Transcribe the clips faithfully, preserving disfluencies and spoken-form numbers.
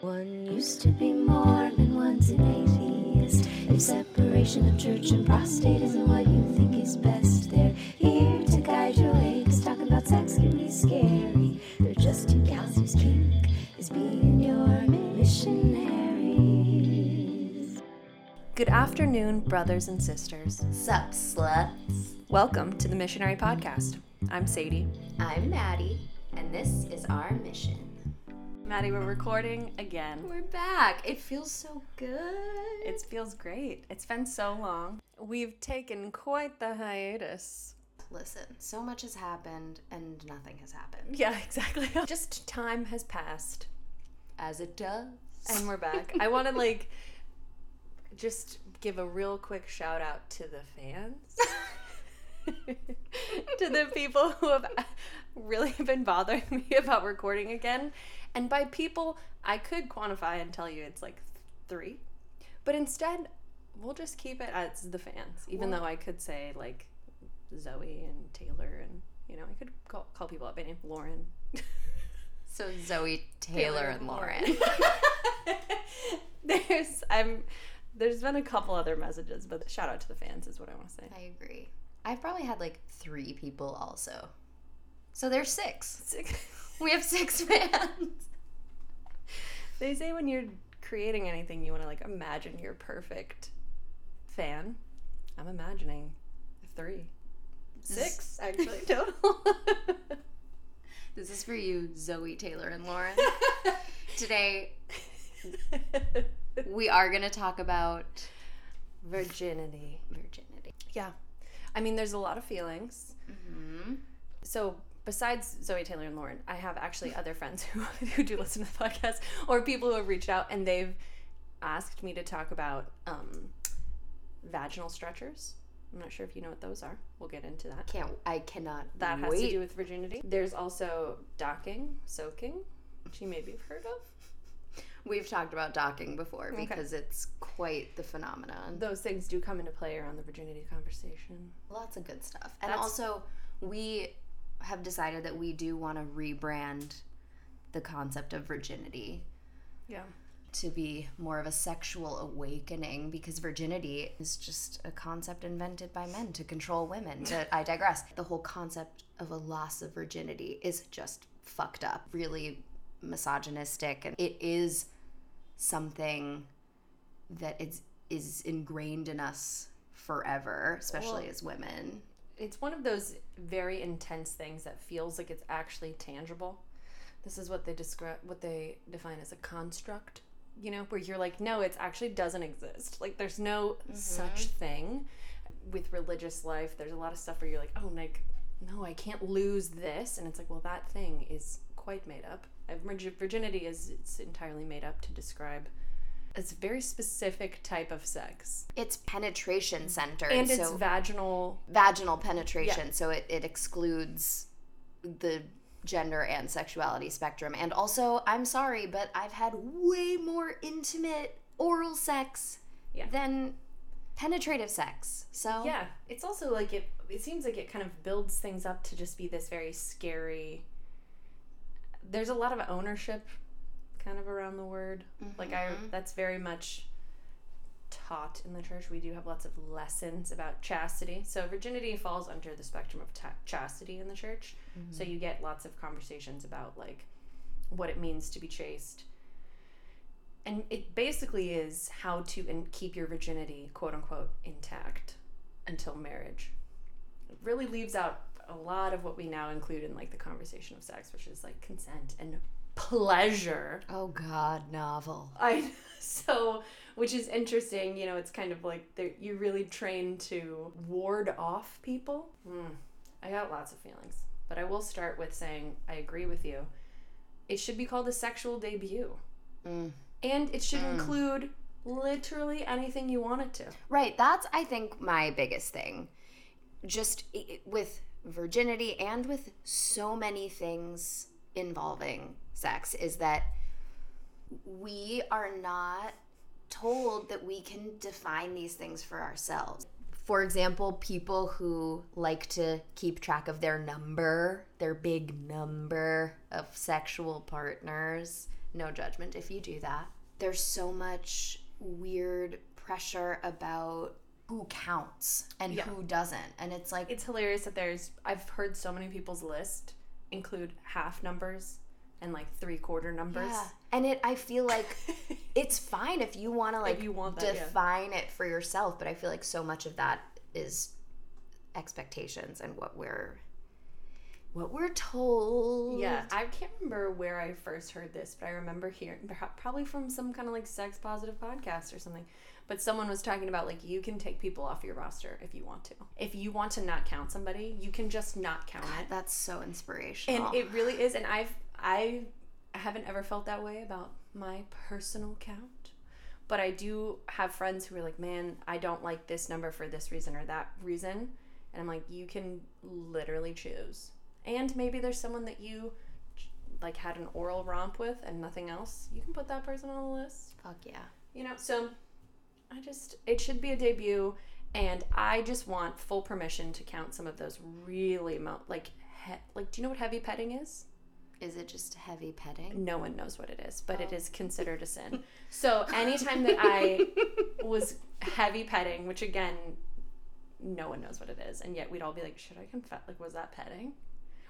One used to be Mormon, one's an atheist. If separation of church and prostate isn't what you think is best, they're here to guide your way, 'cause talking about sex can be scary. They're just two gals whose kink is being your missionaries. Good afternoon, brothers and sisters. Sup, sluts. Welcome to the Missionary Podcast. I'm Sadie. I'm Maddie, and this is our mission. Maddie, we're recording again. We're back. It feels so good. It feels great. It's been so long. We've taken quite the hiatus. Listen, so much has happened and nothing has happened. Yeah, exactly. Just time has passed. As it does. And we're back. I want to, like, just give a real quick shout out to the fans. To the people who have really been bothering me about recording again. And by people, I could quantify and tell you it's like three. But instead, we'll just keep it as the fans, even well, though I could say like Zoe and Taylor and, you know, I could call, call people up by name. Lauren. So Zoe, Taylor, Taylor and Lauren. there's I'm there's been a couple other messages, but shout out to the fans is what I want to say. I agree. I've probably had like three people also. So there's six. Six. We have six fans. They say when you're creating anything, you want to, like, imagine your perfect fan. I'm imagining three. Six, actually, total. This is for you, Zoe, Taylor, and Lauren. Today, we are going to talk about virginity. Virginity. Yeah. I mean, there's a lot of feelings. Mm-hmm. So... Besides Zoe, Taylor, and Lauren, I have actually other friends who, who do listen to the podcast, or people who have reached out and they've asked me to talk about um, vaginal stretchers. I'm not sure if you know what those are. We'll get into that. Can't I cannot that wait. Has to do with virginity. There's also docking, soaking, which you maybe have heard of. We've talked about docking before because okay. It's quite the phenomenon. Those things do come into play around the virginity conversation. Lots of good stuff. And That's, also, we... have decided that we do want to rebrand the concept of virginity yeah. to be more of a sexual awakening, because virginity is just a concept invented by men to control women. But I digress. The whole concept of a loss of virginity is just fucked up, really misogynistic, and it is something that is, is ingrained in us forever, especially well, as women. It's one of those very intense things that feels like it's actually tangible. This is what they describe, what they define as a construct, you know, where you're like, no, it actually doesn't exist. Like, there's no mm-hmm. such thing. With religious life, there's a lot of stuff where you're like, oh, like, no, I can't lose this. And it's like, well, that thing is quite made up. Virginity is it's entirely made up to describe. It's a very specific type of sex. It's penetration centered. And it's so vaginal. Vaginal penetration. Yeah. So it, it excludes the gender and sexuality spectrum. And also, I'm sorry, but I've had way more intimate oral sex yeah. than penetrative sex. So yeah. It's also like it, it seems like it kind of builds things up to just be this very scary. There's a lot of ownership kind of around the word. Mm-hmm. Like, I that's very much taught in the church. We do have lots of lessons about chastity. So virginity falls under the spectrum of ta- chastity in the church. Mm-hmm. So you get lots of conversations about, like, what it means to be chaste. And it basically is how to in- keep your virginity, quote unquote, intact until marriage. It really leaves out a lot of what we now include in, like, the conversation of sex, which is, like, consent and pleasure. Oh God, novel. I so, which is interesting. You know, it's kind of like you're really trained to ward off people. Mm, I got lots of feelings, but I will start with saying I agree with you. It should be called a sexual debut, mm. and it should mm. include literally anything you want it to. Right. That's I think my biggest thing, just with virginity and with so many things involving sex, is that we are not told that we can define these things for ourselves. For example, people who like to keep track of their number, their big number of sexual partners. No judgment if you do that. There's so much weird pressure about who counts and yeah. who doesn't. And it's like... It's hilarious that there's... I've heard so many people's list include half numbers and like three-quarter numbers. Yeah. And it, I feel like it's fine if you want to like you want that, define yeah. it for yourself. But I feel like so much of that is expectations and what we're... what we're told. Yeah, I can't remember where I first heard this, but I remember hearing, probably from some kind of like sex positive podcast or something, but someone was talking about like, you can take people off your roster if you want to. If you want to not count somebody, you can just not count God, it. That's so inspirational. And it really is, and I've, I haven't ever felt that way about my personal count, but I do have friends who are like, man, I don't like this number for this reason or that reason, and I'm like, you can literally choose. And maybe there's someone that you, like, had an oral romp with and nothing else. You can put that person on the list. Fuck yeah. You know, so I just, it should be a debut. And I just want full permission to count some of those really, mo- like, he- like, do you know what heavy petting is? Is it just heavy petting? No one knows what it is, but oh. it is considered a sin. So anytime that I was heavy petting, which, again, no one knows what it is. And yet we'd all be like, should I confess? Like, was that petting?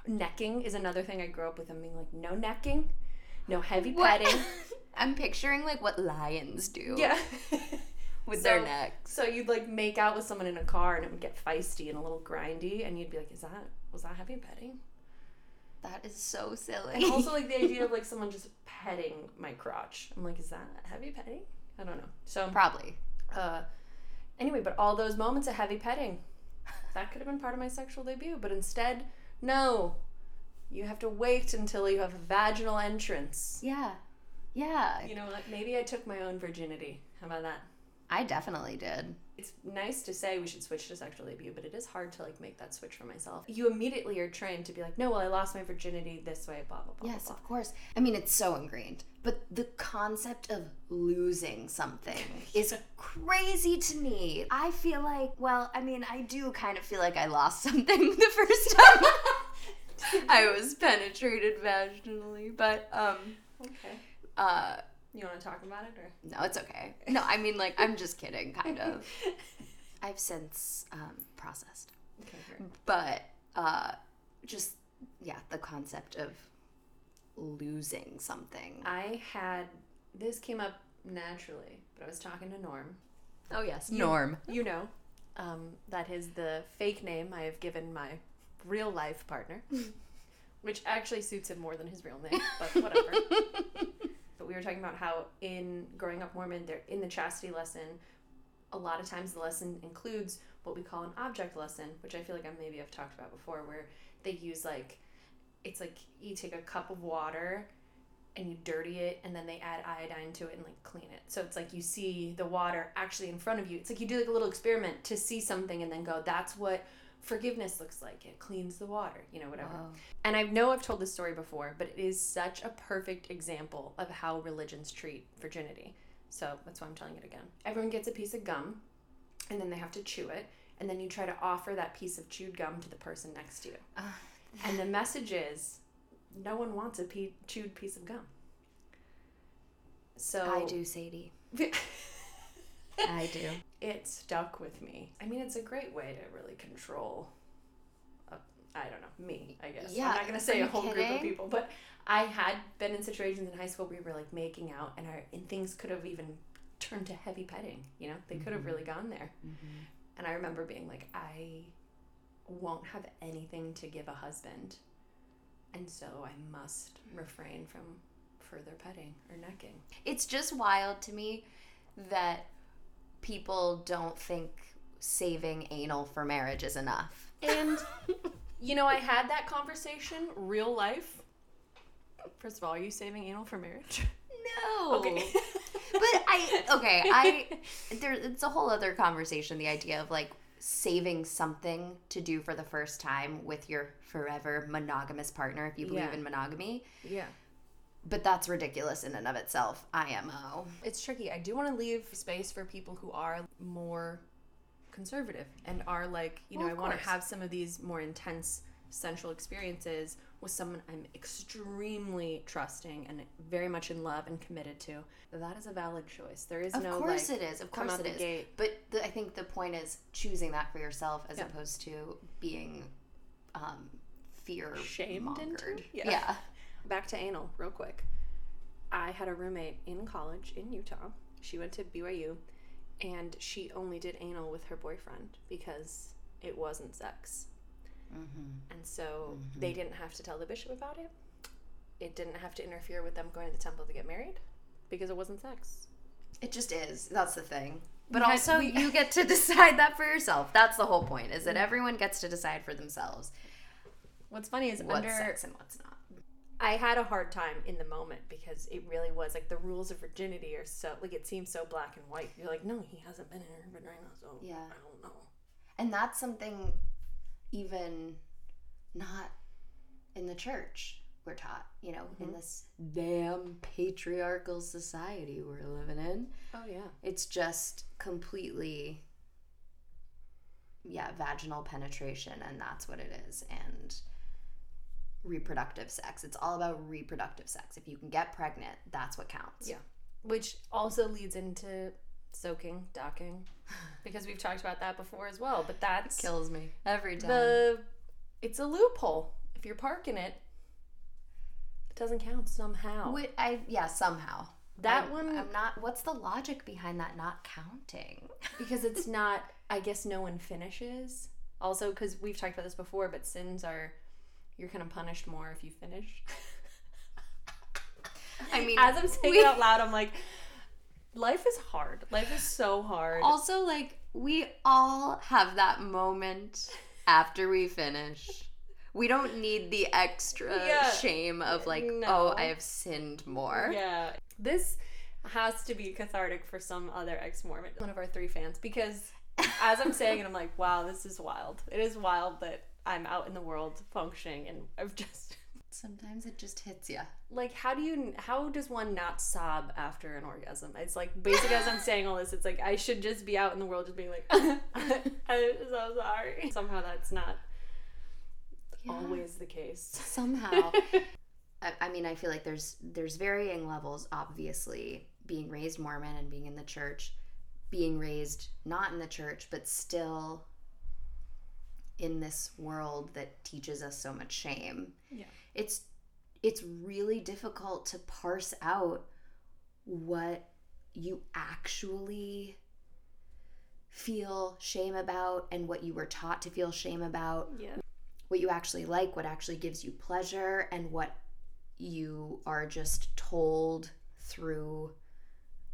Necking is another thing I grew up with. I'm being like, no necking, no heavy petting. What? I'm picturing like what lions do. Yeah. With so, their necks. So you'd like make out with someone in a car and it would get feisty and a little grindy and you'd be like, is that, was that heavy petting? That is so silly. And also like the idea of like someone just petting my crotch. I'm like, is that heavy petting? I don't know. So probably. Uh, anyway, but all those moments of heavy petting, that could have been part of my sexual debut, but instead... No, you have to wait until you have a vaginal entrance. Yeah, yeah. You know what? Maybe I took my own virginity. How about that? I definitely did. It's nice to say we should switch to sexual debut, but it is hard to like make that switch for myself. You immediately are trained to be like, no, well, I lost my virginity this way, blah, blah, blah. Yes, blah, blah. Of course. I mean, it's so ingrained. But the concept of losing something is crazy to me. I feel like, well, I mean, I do kind of feel like I lost something the first time I was penetrated vaginally, but, um, okay. uh, You want to talk about it? Or? No, it's okay. No, I mean, like, I'm just kidding, kind of. I've since um, processed. Okay, great. But uh, just, yeah, the concept of losing something. I had, this came up naturally, but I was talking to Norm. Oh, yes. Norm. You, you know, um, that is the fake name I have given my real-life partner, which actually suits him more than his real name, but whatever. We were talking about how in growing up Mormon, they're in the chastity lesson, a lot of times the lesson includes what we call an object lesson, which I feel like I maybe I've talked about before, where they use like, it's like you take a cup of water and you dirty it and then they add iodine to it and like clean it. So it's like you see the water actually in front of you. It's like you do like a little experiment to see something and then go, that's what forgiveness looks like. It cleans the water, you know, whatever. Wow. And I know I've told this story before, but it is such a perfect example of how religions treat virginity. So that's why I'm telling it again. Everyone gets a piece of gum, and then they have to chew it, and then you try to offer that piece of chewed gum to the person next to you. Uh, and the message is, no one wants a pe- chewed piece of gum. So I do, Sadie. I do. It stuck with me. I mean, it's a great way to really control, a, I don't know, me, I guess. Yeah, I'm not going to say a whole kidding? group of people, but I had been in situations in high school where we were, like, making out, and our, and things could have even turned to heavy petting, you know? They mm-hmm. could have really gone there. Mm-hmm. And I remember being like, I won't have anything to give a husband, and so I must refrain from further petting or necking. It's just wild to me that... people don't think saving anal for marriage is enough. And, you know, I had that conversation, real life. First of all, are you saving anal for marriage? No. Okay. But I, okay, I, there, it's a whole other conversation, the idea of, like, saving something to do for the first time with your forever monogamous partner, if you believe yeah. in monogamy. Yeah. But that's ridiculous in and of itself, I M O. It's tricky. I do want to leave space for people who are more conservative and are like, you know, well, I want to have some of these more intense sensual experiences with someone I'm extremely trusting and very much in love and committed to. That is a valid choice. There is of no, course like, it is. Of course it is. Gate. But the, I think the point is choosing that for yourself as yeah. opposed to being um, fear-mongered. Yeah. yeah. Back to anal real quick. I had a roommate in college in Utah. She went to B Y U, and she only did anal with her boyfriend because it wasn't sex. Mm-hmm. And so mm-hmm. they didn't have to tell the bishop about it. It didn't have to interfere with them going to the temple to get married because it wasn't sex. It just is. That's the thing. But yeah, also, we, you get to decide that for yourself. That's the whole point, is that everyone gets to decide for themselves. What's funny is what's under... sex and what's not. I had a hard time in the moment because it really was like the rules of virginity are so, like, it seems so black and white. You're like, no, he hasn't been in her vagina, so yeah. I don't know. And that's something even not in the church we're taught, you know, mm-hmm. in this damn patriarchal society we're living in. Oh, yeah. It's just completely, yeah, vaginal penetration, and that's what it is. And reproductive sex. It's all about reproductive sex. If you can get pregnant, that's what counts. Yeah. Which also leads into soaking, docking, because we've talked about that before as well, but that kills me every time. The, it's a loophole. If you're parking it, it doesn't count somehow. Wait, I yeah, somehow. That I'm, one I'm not what's the logic behind that not counting? Because it's not, I guess no one finishes. Also, because we've talked about this before, but sins are you're kind of punished more if you finish. I mean, as I'm saying we, it out loud, I'm like, life is hard. Life is so hard. Also, like, we all have that moment after we finish. We don't need the extra yeah. shame of like, no. oh, I have sinned more. Yeah. This has to be cathartic for some other ex-Mormon, one of our three fans, because as I'm saying it, I'm like, wow, this is wild. It is wild that I'm out in the world functioning, and I've just... Sometimes it just hits you. Like, how do you... How does one not sob after an orgasm? It's like, basically, as I'm saying all this, it's like, I should just be out in the world just being like, I'm so sorry. Somehow that's not yeah. always the case. Somehow. I, I mean, I feel like there's there's varying levels, obviously, being raised Mormon and being in the church, being raised not in the church, but still... in this world that teaches us so much shame. Yeah. It's it's really difficult to parse out what you actually feel shame about and what you were taught to feel shame about. Yeah. What you actually like, what actually gives you pleasure, and what you are just told through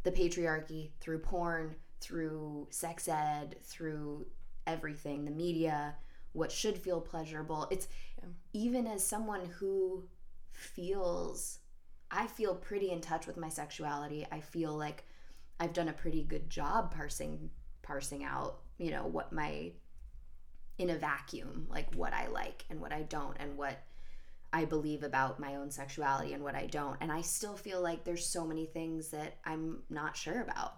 the patriarchy, through porn, through sex ed, through everything, the media, what should feel pleasurable. It's yeah. even as someone who feels, I feel pretty in touch with my sexuality. I feel like I've done a pretty good job parsing parsing out, you know, what my, in a vacuum, like what I like and what I don't and what I believe about my own sexuality and what I don't. And I still feel like there's so many things that I'm not sure about.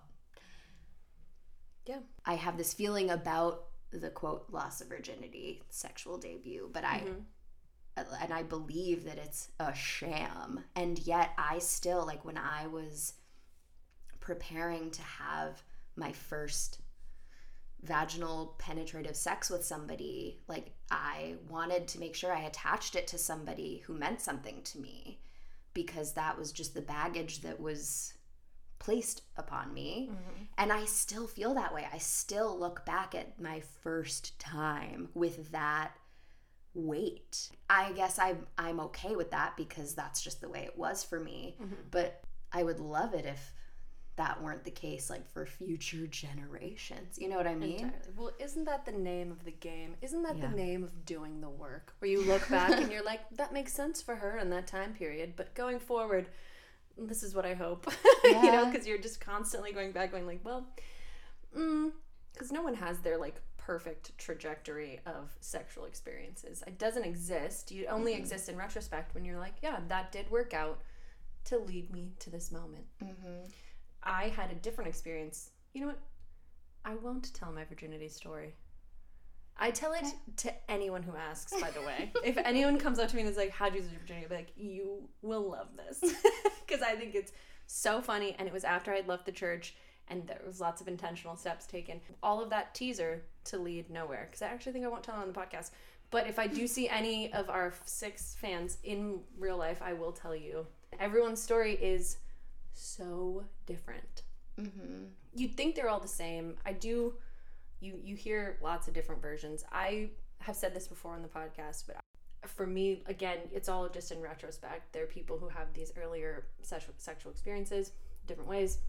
Yeah. I have this feeling about the quote loss of virginity sexual debut, but I mm-hmm. and I believe that it's a sham, and yet I still, like, when I was preparing to have my first vaginal penetrative sex with somebody, like, I wanted to make sure I attached it to somebody who meant something to me, because that was just the baggage that was placed upon me. Mm-hmm. And I still feel that way. I still look back at my first time with that weight. I guess I'm I'm okay with that because that's just the way it was for me. Mm-hmm. But I would love it if that weren't the case, like, for future generations. You know what I mean? Entirely. Well, isn't that the name of the game? Isn't that yeah. the name of doing the work? Where you look back and you're like, that makes sense for her in that time period, but going forward, this is what I hope, yeah. you know, because you're just constantly going back going like, well, because mm, no one has their, like, perfect trajectory of sexual experiences. It doesn't exist. You only mm-hmm. exist in retrospect when you're like, yeah, that did work out to lead me to this moment. Mm-hmm. I had a different experience. You know what? I won't tell my virginity story. I tell it to anyone who asks, by the way. If anyone comes up to me and is like, how'd you lose your virginity? I'll be like, you will love this. Because I think it's so funny. And it was after I'd left the church and there was lots of intentional steps taken. All of that teaser to lead nowhere. Because I actually think I won't tell it on the podcast. But if I do see any of our six fans in real life, I will tell you. Everyone's story is so different. Mm-hmm. You'd think they're all the same. I do... You you hear lots of different versions. I have said this before on the podcast, but for me, again, it's all just in retrospect. There are people who have these earlier sexual sexual experiences, different ways.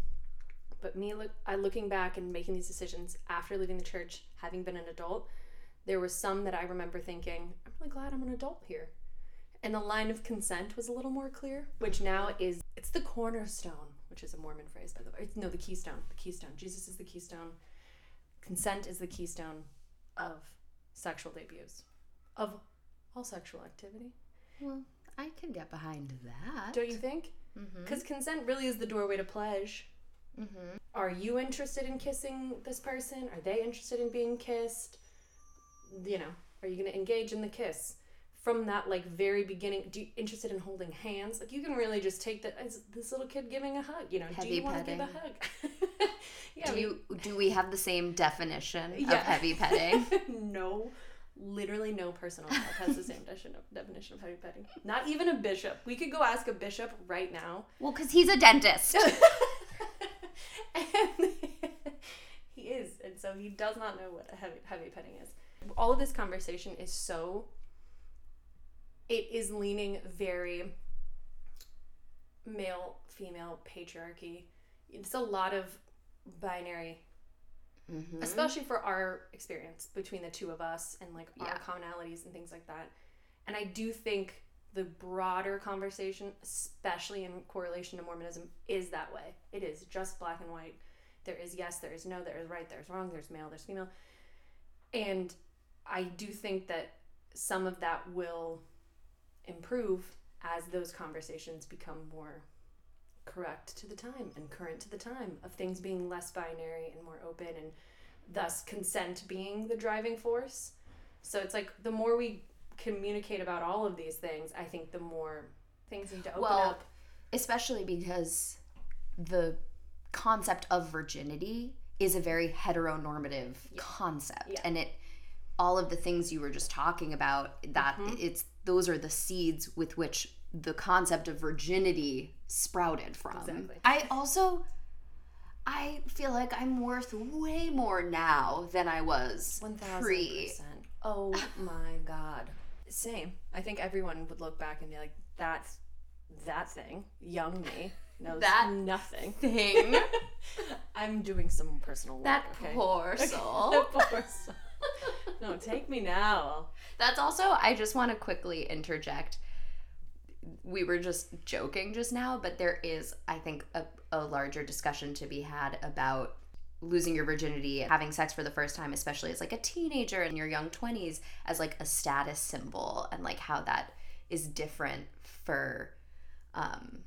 But me, look, I looking back and making these decisions after leaving the church, having been an adult, there were some that I remember thinking, I'm really glad I'm an adult here. And the line of consent was a little more clear, which now is, it's the cornerstone, which is a Mormon phrase, by the way. No, the keystone, the keystone. Jesus is the keystone. Consent is the keystone of sexual debuts, of all sexual activity. Well, I can get behind that. Don't you think? Because mm-hmm. consent really is the doorway to pledge. Mm-hmm. Are you interested in kissing this person? Are they interested in being kissed? You know, are you going to engage in the kiss? From that, like, very beginning, do you interested in holding hands? Like, you can really just take the, is this little kid giving a hug, you know, heavy do you want to give a hug? Yeah, do we, you do we have the same definition yeah. of heavy petting? No, literally no personal love has the same definition of, definition of heavy petting. Not even a bishop. We could go ask a bishop right now. Well, because he's a dentist. And he is, and so he does not know what a heavy, heavy petting is. All of this conversation is so... It is leaning very male-female patriarchy. It's a lot of binary, mm-hmm. especially for our experience between the two of us and like yeah. our commonalities and things like that. And I do think the broader conversation, especially in correlation to Mormonism, is that way. It is just black and white. There is yes, there is no, there is right, there is wrong, there's male, there's female. And I do think that some of that will... improve as those conversations become more correct to the time and current to the time of things being less binary and more open, and thus consent being the driving force. So it's like the more we communicate about all of these things, I think the more things need to open well, up. Especially because the concept of virginity is a very heteronormative yeah. concept yeah. and it all of the things you were just talking about, that mm-hmm. it's those are the seeds with which the concept of virginity sprouted from. Exactly. I also, I feel like I'm worth way more now than I was one thousand percent pre. Oh my God. Same. I think everyone would look back and be like, that's that thing. Young me knows that nothing. Thing. I'm doing some personal work. That okay? poor soul. That poor soul. No, take me now. That's also, I just want to quickly interject. We were just joking just now, but there is, I think, a, a larger discussion to be had about losing your virginity and having sex for the first time, especially as like a teenager in your young twenties, as like a status symbol, and like how that is different for um,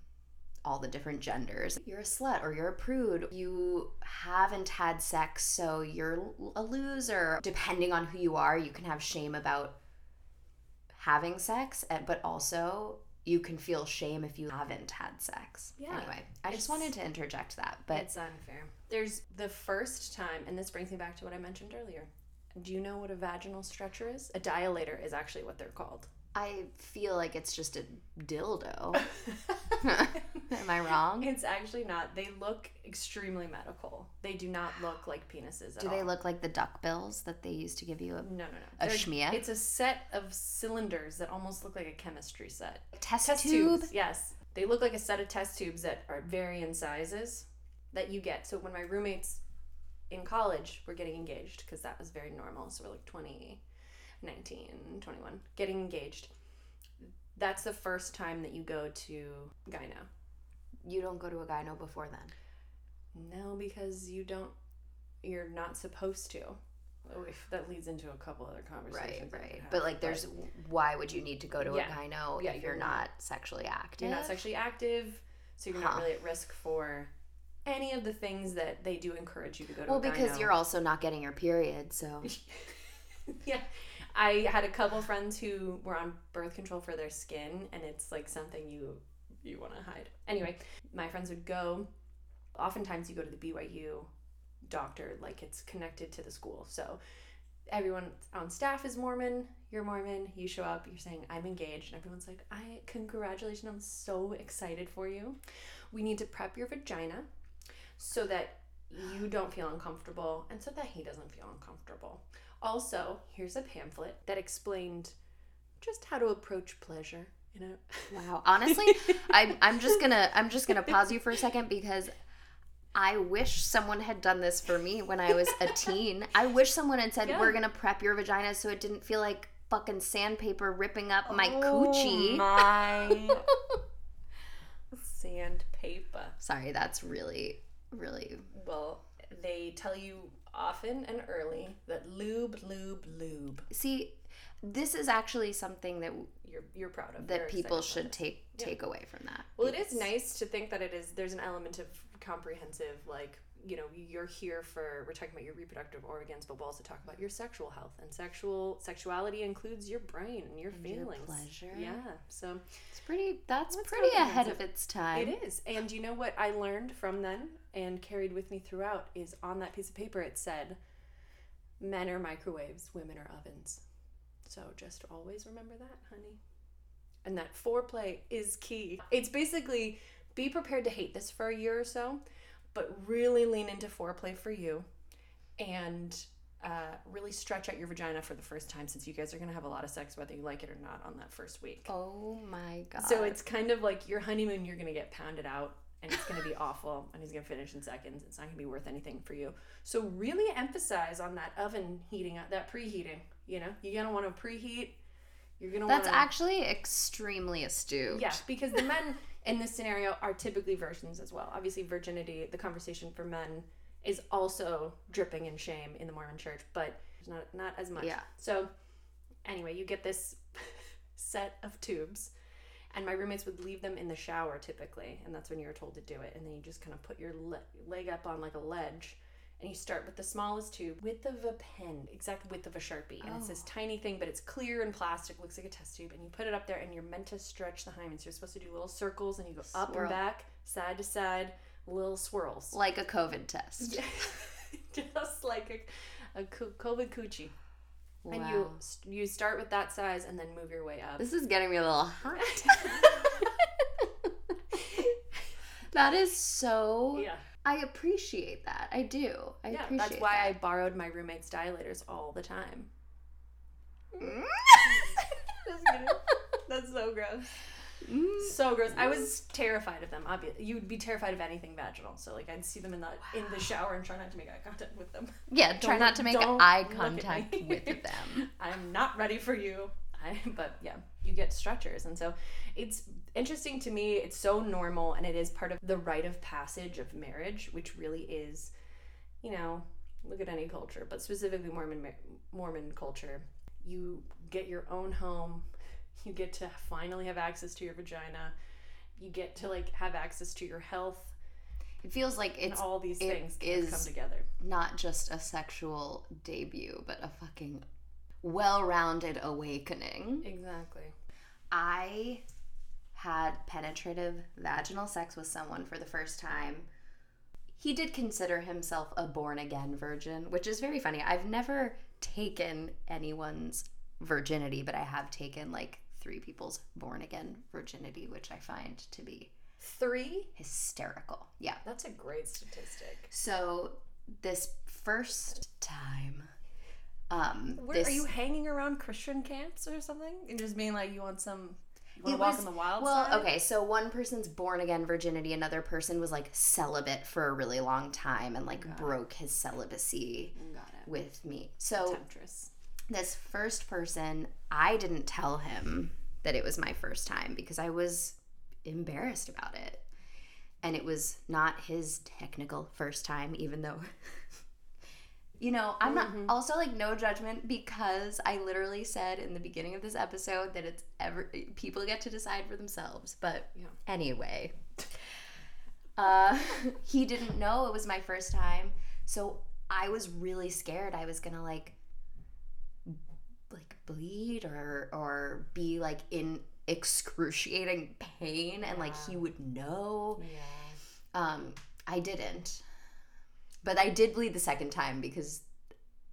all the different genders. You're a slut or you're a prude. You haven't had sex, so you're a loser. Depending on who you are, you can have shame about having sex, but also you can feel shame if you haven't had sex. Yeah. Anyway, I just wanted to interject that. But it's unfair. There's the first time, and this brings me back to what I mentioned earlier. Do you know what a vaginal stretcher is? A dilator is actually what they're called. I feel like it's just a dildo. Am I wrong? It's actually not. They look extremely medical. They do not look like penises at all. Do they look like the duck bills that they used to give you? A, no, no, no. A They're, schmear? It's a set of cylinders that almost look like a chemistry set. Test, test tube? Tubes, yes. They look like a set of test tubes that are varying sizes that you get. So when my roommates in college were getting engaged, because that was very normal, so we're like twenty, nineteen, twenty-one, getting engaged. That's the first time that you go to gyno. You don't go to a gyno before then? No, because you don't, you're not supposed to. If that leads into a couple other conversations. Right, right. But like there's, but, why would you need to go to yeah, a gyno yeah, if you're, you're not sexually active? You're not sexually active, so you're huh. not really at risk for any of the things that they do encourage you to go to. Well, a because gyno. You're also not getting your period, so. Yeah. I had a couple friends who were on birth control for their skin, and it's like something you you want to hide. Anyway, my friends would go. Oftentimes you go to the B Y U doctor, like it's connected to the school. So everyone on staff is Mormon. You're Mormon. You show up. You're saying, I'm engaged. And everyone's like, I congratulations. I'm so excited for you. We need to prep your vagina so that you don't feel uncomfortable and so that he doesn't feel uncomfortable. Also, here's a pamphlet that explained just how to approach pleasure. You know? Wow. Honestly, I'm I'm just gonna I'm just gonna pause you for a second because I wish someone had done this for me when I was a teen. I wish someone had said, yeah. We're gonna prep your vagina so it didn't feel like fucking sandpaper ripping up my oh, coochie. My sandpaper. Sorry, that's really, really well. They tell you often and early that lube, lube, lube. See, this is actually something that you're you're proud of. That people should take take yeah. away from that. Well, because... it is nice to think that it is. There's an element of comprehensive, like you know, you're here for. We're talking about your reproductive organs, but we'll also talk about your sexual health and sexual sexuality includes your brain and your and feelings, your pleasure. Yeah, so it's pretty. That's, that's pretty ahead of its time. It is, and you know what I learned from then. And carried with me throughout is on that piece of paper it said, men are microwaves, women are ovens. So just always remember that, honey. And that foreplay is key. It's basically be prepared to hate this for a year or so, but really lean into foreplay for you and uh, really stretch out your vagina for the first time since you guys are going to have a lot of sex whether you like it or not on that first week. Oh my God. So it's kind of like your honeymoon, you're going to get pounded out. And it's going to be awful, and he's going to finish in seconds. It's not going to be worth anything for you. So really emphasize on that oven heating up, that preheating. You know, you're going to want to preheat. You're going to want. That's wanna... actually extremely astute. Yeah, because the men in this scenario are typically virgins as well. Obviously, virginity, the conversation for men, is also dripping in shame in the Mormon Church, but not not as much. Yeah. So anyway, you get this set of tubes. And my roommates would leave them in the shower typically, and that's when you're told to do it. And then you just kind of put your le- leg up on like a ledge, and you start with the smallest tube width of a pen, exact width of a Sharpie. And oh. It's this tiny thing, but it's clear and plastic, looks like a test tube. And you put it up there, and you're meant to stretch the hymen. So you're supposed to do little circles, and you go Swirl. Up and back, side to side, little swirls. Like a COVID test. Just like a, a COVID coochie. Wow. And you you start with that size and then move your way up. This is getting me a little hot. That is so... Yeah. I appreciate that. I do. I yeah, appreciate that. That's why that. I borrowed my roommate's dilators all the time. That's, gonna, that's so gross. Mm. So gross. I was terrified of them, obviously. You'd be terrified of anything vaginal. So, like, I'd see them in the, wow. in the shower and try not to make eye contact with them. Yeah, try not to make eye contact with them. I'm not ready for you. I, but, yeah, you get stretchers. And so it's interesting to me. It's so normal, and it is part of the rite of passage of marriage, which really is, you know, look at any culture, but specifically Mormon Mormon culture. You get your own home. You get to finally have access to your vagina. You get to, like, have access to your health. It feels like it's... And all these things can come together. Not just a sexual debut, but a fucking well-rounded awakening. Exactly. I had penetrative vaginal sex with someone for the first time. He did consider himself a born-again virgin, which is very funny. I've never taken anyone's virginity, but I have taken, like, three people's born again virginity, which I find to be three hysterical. Yeah, that's a great statistic. So this first time, um, Where, this, are you hanging around Christian camps or something and just being like, you want some, you want to walk was, on the wild well, side? Well, okay, so one person's born again virginity, another person was like celibate for a really long time and like Got broke it. His celibacy Got it. With me. So temptress. This first person, I didn't tell him that it was my first time because I was embarrassed about it. And it was not his technical first time, even though, you know, I'm not mm-hmm. also like no judgment because I literally said in the beginning of this episode that it's ever people get to decide for themselves. But yeah. anyway, Uh, he didn't know it was my first time. So I was really scared I was going to like like bleed or or be like in excruciating pain, and yeah. like he would know. Yeah. Um, I didn't. But I did bleed the second time because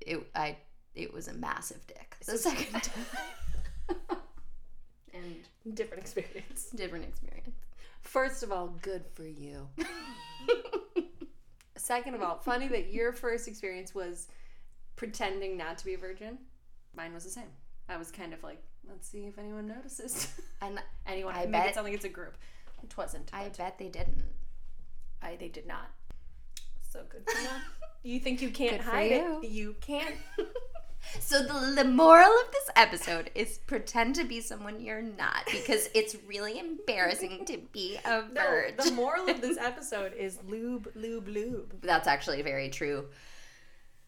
it I it was a massive dick. The second time. And different experience. Different experience. First of all, good for you. Second of all, funny that your first experience was pretending not to be a virgin. Mine was the same. I was kind of like, let's see if anyone notices. And anyone, I bet it sounds like it's a group. It wasn't. I bet they didn't. I they did not. So good for you. You think you can't hide you. it? You can't. So the, the moral of this episode is pretend to be someone you're not, because it's really embarrassing to be a virgin. No, the moral of this episode is lube, lube, lube. That's actually very true.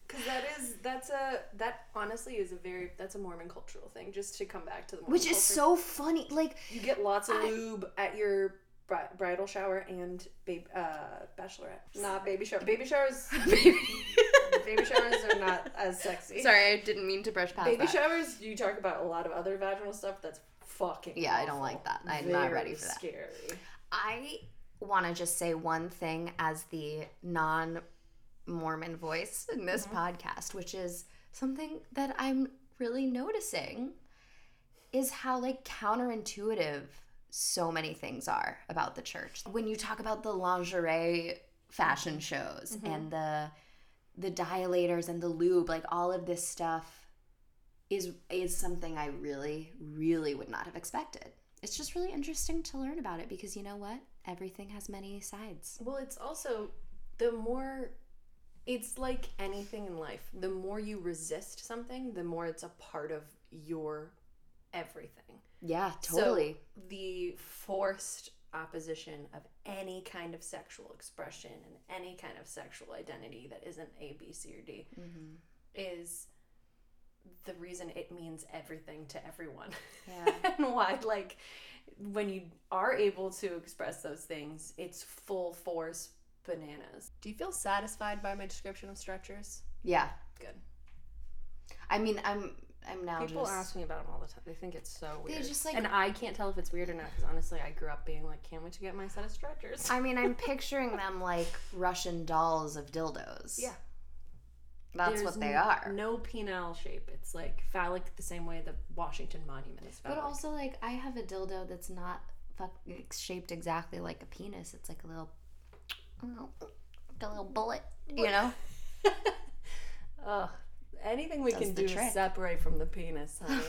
Because that is, that's a, that honestly is a very, that's a Mormon cultural thing, just to come back to the Mormon Which is culture. So funny. Like, you get lots of I, lube at your bri- bridal shower and babe, uh, bachelorette. Not baby shower. Baby showers. Baby Baby showers are not as sexy. Sorry, I didn't mean to brush past Baby that. showers, you talk about a lot of other vaginal stuff that's fucking Yeah, awful. I don't like that. I'm Very not ready for that. Scary. I want to just say one thing as the non-Mormon voice in this mm-hmm. podcast, which is something that I'm really noticing is how, like, counterintuitive so many things are about the church. When you talk about the lingerie fashion shows mm-hmm. and the... the dilators and the lube, like all of this stuff is is something I really, really would not have expected. It's just really interesting to learn about it because you know what? Everything has many sides. Well, it's also the more, it's like anything in life. The more you resist something, the more it's a part of your everything. Yeah, totally. So the forced opposition of any kind of sexual expression and any kind of sexual identity that isn't A, B, C, or D mm-hmm. is the reason it means everything to everyone. Yeah. And why, like, when you are able to express those things, it's full force bananas. Do you feel satisfied by my description of stretchers? Yeah. Good. I mean, I'm... I'm now People just, ask me about them all the time. They think it's so weird. Just like, and I can't tell if it's weird or not because honestly, I grew up being like, can't wait to get my set of stretchers. I mean, I'm picturing them like Russian dolls of dildos. Yeah. That's There's what they are. No, no penile shape. It's like phallic the same way the Washington Monument is phallic. But also, like, I have a dildo that's not fuck, shaped exactly like a penis. It's like a little, I don't know, like a little bullet, you know? Ugh. Anything we That's can do trick. to separate from the penis, honey.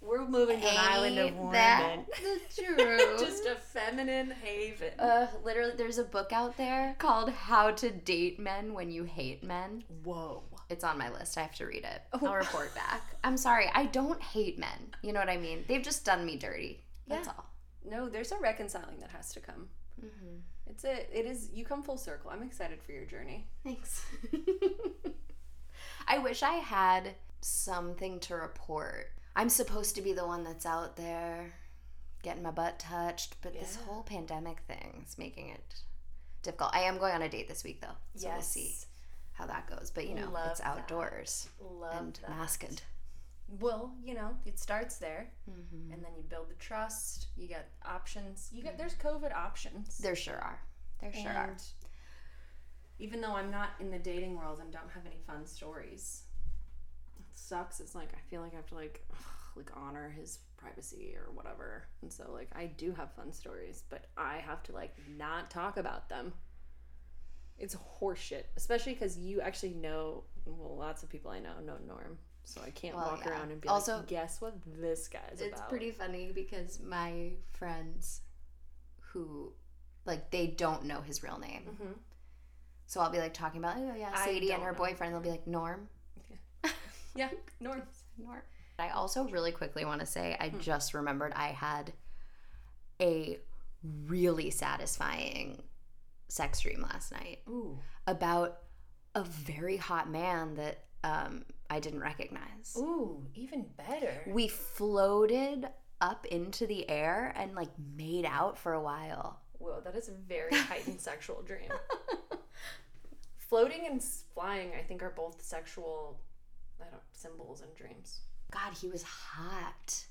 We're moving to an island of women. That's the truth. Just a feminine haven. Uh, literally, there's a book out there called How to Date Men When You Hate Men. Whoa. It's on my list. I have to read it. Oh. I'll report back. I'm sorry. I don't hate men. You know what I mean? They've just done me dirty. That's yeah. all. No, there's a reconciling that has to come. Mm-hmm. It's a, it is, you come full circle. I'm excited for your journey. Thanks. I wish I had something to report. I'm supposed to be the one that's out there getting my butt touched, but yeah. this whole pandemic thing is making it difficult. I am going on a date this week, though, so yes. we'll see how that goes. But, you know, Love it's outdoors that. Love and that. masked. Well, you know, it starts there, mm-hmm. and then you build the trust. You got options. You got There's COVID options. There sure are. There sure and are. Even though I'm not in the dating world and don't have any fun stories, it sucks. It's like, I feel like I have to like, ugh, like honor his privacy or whatever. And so like, I do have fun stories, but I have to like not talk about them. It's horseshit, especially because you actually know, well, lots of people I know know Norm. So I can't well, walk yeah. around and be also, like, guess what this guy's about. It's pretty funny because my friends who, like, they don't know his real name. Mm-hmm. So I'll be, like, talking about, oh, yeah, Sadie and her know. boyfriend. They'll be like, Norm. Yeah, yeah Norm. Norm. I also really quickly want to say I hmm. just remembered I had a really satisfying sex dream last night Ooh. about a very hot man that um, I didn't recognize. Ooh, even better. We floated up into the air and, like, made out for a while. Whoa, that is a very heightened sexual dream. Floating and flying, I think, are both sexual I don't, symbols and dreams. God, he was hot.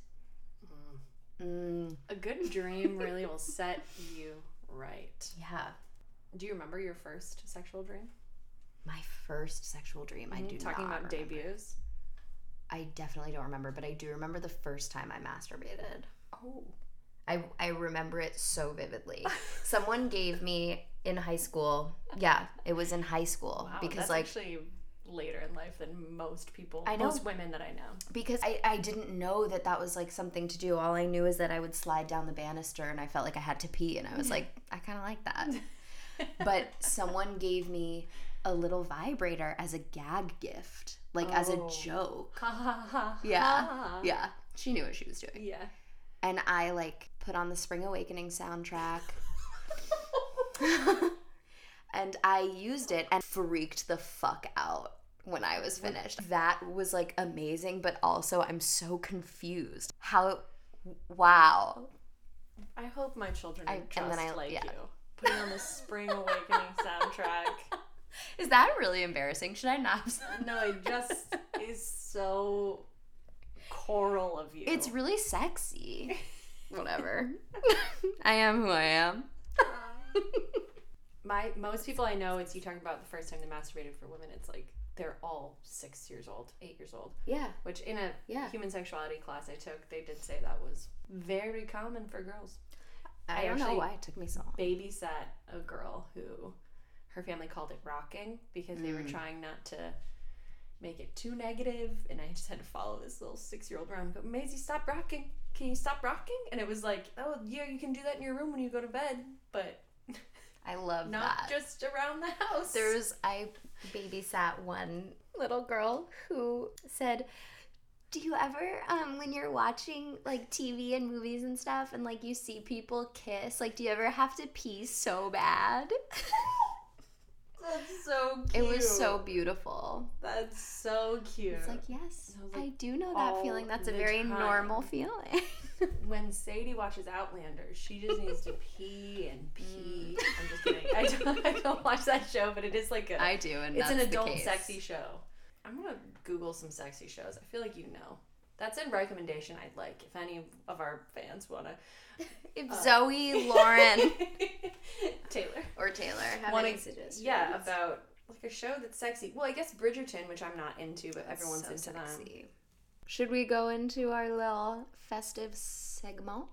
Mm. Mm. A good dream really will set you right. Yeah. Do you remember your first sexual dream? My first sexual dream, mm-hmm. I do Talking not Talking about remember. Debuts? I definitely don't remember, but I do remember the first time I masturbated. Oh. I, I remember it so vividly. Someone gave me in high school. Yeah, it was in high school. Wow, because that's like actually later in life than most people, I know, most women that I know. Because I, I didn't know that that was like something to do. All I knew is that I would slide down the banister and I felt like I had to pee and I was like, I kind of like that. But someone gave me a little vibrator as a gag gift, like oh. as a joke. Yeah, yeah. She knew what she was doing. Yeah. And I, like, put on the Spring Awakening soundtrack. And I used it and freaked the fuck out when I was finished. That was, like, amazing, but also I'm so confused. How it, wow. I hope my children are just and then I, like yeah. you. Putting on the Spring Awakening soundtrack. Is that really embarrassing? Should I not? No, it just is so... choral of you. It's really sexy. Whatever. I am who I am. My most people I know, it's you talking about the first time they masturbated for women. It's like they're all six years old, eight years old. Yeah. Which in a yeah. human sexuality class I took, they did say that was very common for girls. I, I don't know why it took me so long. Babysat a girl who her family called it rocking because mm. they were trying not to make it too negative, and I just had to follow this little six-year-old around and go, Maisie, stop rocking. Can you stop rocking? And it was like, oh, yeah, you can do that in your room when you go to bed, but I love not that. Just around the house. There was, I babysat one little girl who said, do you ever, um, when you're watching, like, T V and movies and stuff, and, like, you see people kiss, like, do you ever have to pee so bad? That's so cute. It was so beautiful. That's so cute. It's like, yes, I, like, I do know that feeling. That's a very time. normal feeling. When Sadie watches Outlander, she just needs to pee and pee. Mm. I'm just kidding. I don't, I don't watch that show, but it is like a... I do, and it's that's an adult the case. Sexy show. I'm going to Google some sexy shows. I feel like you know. That's a recommendation I'd like if any of our fans want to. If uh, Zoe, Lauren, Taylor, or Taylor have wanna, any suggestions? Yeah, about like a show that's sexy. Well, I guess Bridgerton, which I'm not into, but that's everyone's so into sexy. Them. Should we go into our little festive segment?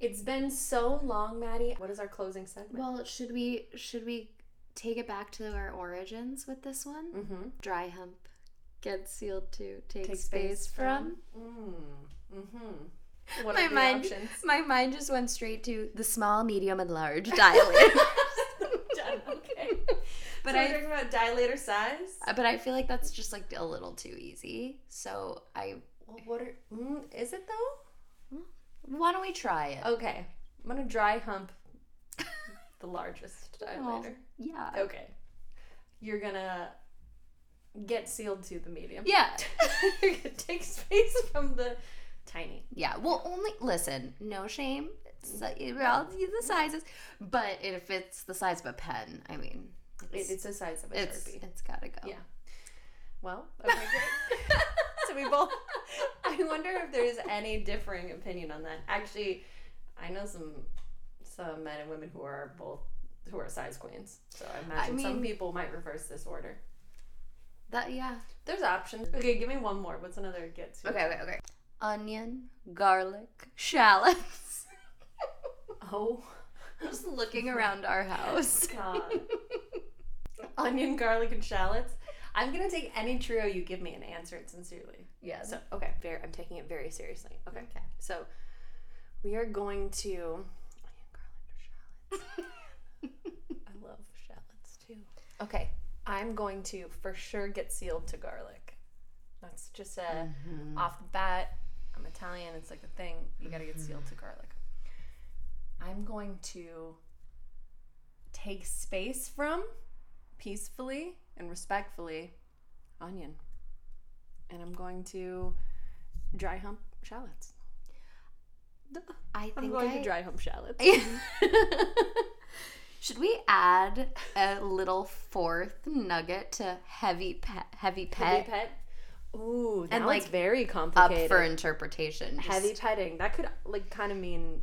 It's been so long, Maddie. What is our closing segment? Well, should we should we take it back to our origins with this one? Mm-hmm. Dry hump. Get sealed to take, take space, space from. from. Mm. Mm-hmm. What my are the mind, options? My mind just went straight to the small, medium, and large dilators. Done. Okay. But so I, we're talking about dilator size. But I feel like that's just like a little too easy. So I. Well, what are? Mm, is it though? Why don't we try it? Okay. I'm gonna dry hump the largest dilator. Oh, yeah. Okay. You're gonna. Get sealed to the medium. Yeah. You're going to take space from the tiny. Yeah. Well, only, listen, no shame. It's, we're all the sizes. But if it's the size of a pen, I mean. It's, it's the size of a it's, Sharpie. It's got to go. Yeah. Well, okay, great. So we both, I wonder if there's any differing opinion on that. Actually, I know some some men and women who are both, who are size queens. So I imagine I mean, some people might reverse this order. That, yeah. There's options. Okay, give me one more. What's another get to? Okay, okay, okay. Onion, garlic, shallots. Oh. I'm just looking around our house. God. Onion, garlic, and shallots. I'm going to take any trio you give me and answer it sincerely. Yeah. So, okay. Very, I'm taking it very seriously. Okay. Okay. So, we are going to... Onion, garlic, or shallots. I love shallots, too. Okay. I'm going to for sure get sealed to garlic. That's just a mm-hmm. off the bat. I'm Italian. It's like a thing. You gotta get sealed to garlic. I'm going to take space from peacefully and respectfully onion, and I'm going to dry hump shallots. I think I'm going I... to dry home shallots. Should we add a little fourth nugget to heavy pet? Heavy pet? Heavy pet? Ooh, that and one's like, very complicated. Up for interpretation. Just... Heavy petting. That could like kind of mean,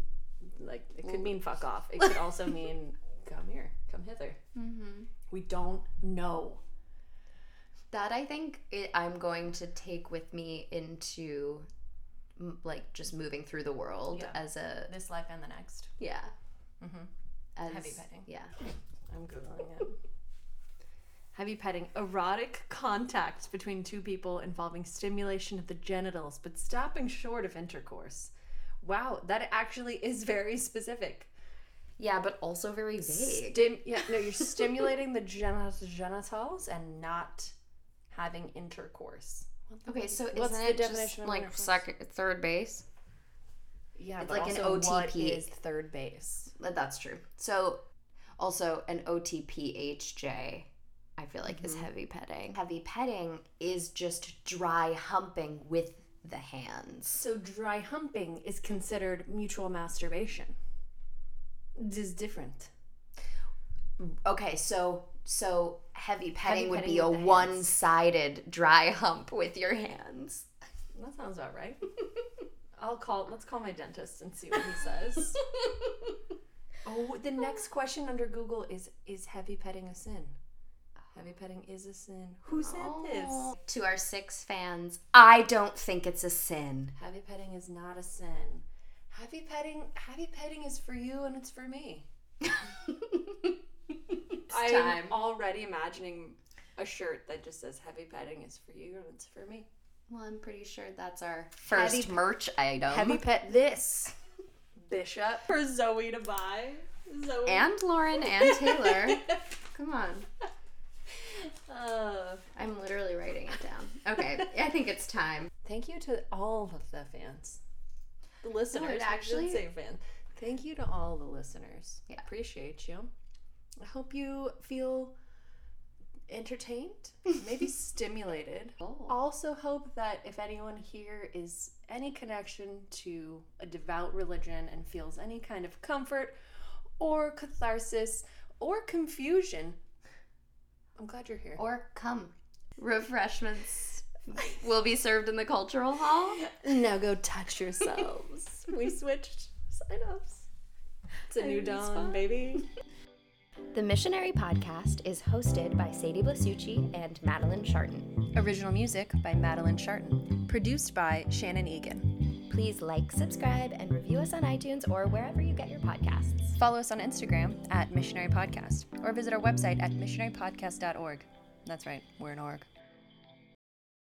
like, it could Ooh. mean fuck off. It could also mean come here, come hither. Mm-hmm. We don't know. That I think it, I'm going to take with me into, like, just moving through the world yeah. as a... This life and the next. Yeah. Mm-hmm. As, heavy petting. Yeah. I'm Googling it. Heavy petting. Erotic contact between two people involving stimulation of the genitals, but stopping short of intercourse. Wow, that actually is very specific. Yeah, but also very vague. Stim- yeah, no, you're stimulating the genit- genitals and not having intercourse. Okay, so what's isn't it just like second, third base? Yeah, it's but like also an O T P. What is third base? That's true. So, also an O T P H J, I feel like, mm-hmm. is heavy petting. Heavy petting is just dry humping with the hands. So dry humping is considered mutual masturbation. This is different. Okay, so so heavy petting heavy would petting be a one-sided hands. Dry hump with your hands. That sounds about right. I'll call, let's call my dentist and see what he says. Oh, the next question under Google is, is heavy petting a sin? Heavy petting is a sin. Who said oh. this? To our six fans, I don't think it's a sin. Heavy petting is not a sin. Heavy petting, heavy petting is for you and it's for me. It's I'm time. Already imagining a shirt that just says heavy petting is for you and it's for me. Well, I'm pretty sure that's our first heavy merch item. Heavy pet this, Bishop, for Zoe to buy. Zoe. And Lauren and Taylor. Come on. Uh, I'm literally writing it down. Okay, I think it's time. Thank you to all of the fans. The listeners. No, actually, I should say fans. Thank you to all the listeners. Yeah. Appreciate you. I hope you feel... entertained, maybe stimulated. Oh. Also hope that if anyone here is any connection to a devout religion and feels any kind of comfort or catharsis or confusion, I'm glad you're here. Or come. Refreshments will be served in the cultural hall. Now go touch yourselves. We switched sign-ups. It's a I new dawn, fun. Baby. The Missionary Podcast is hosted by Sadie Blasucci and Madeline Sharton. Original music by Madeline Sharton. Produced by Shannon Egan. Please like, subscribe, and review us on iTunes or wherever you get your podcasts. Follow us on Instagram at Missionary Podcast or visit our website at missionary podcast dot org. That's right, we're an org.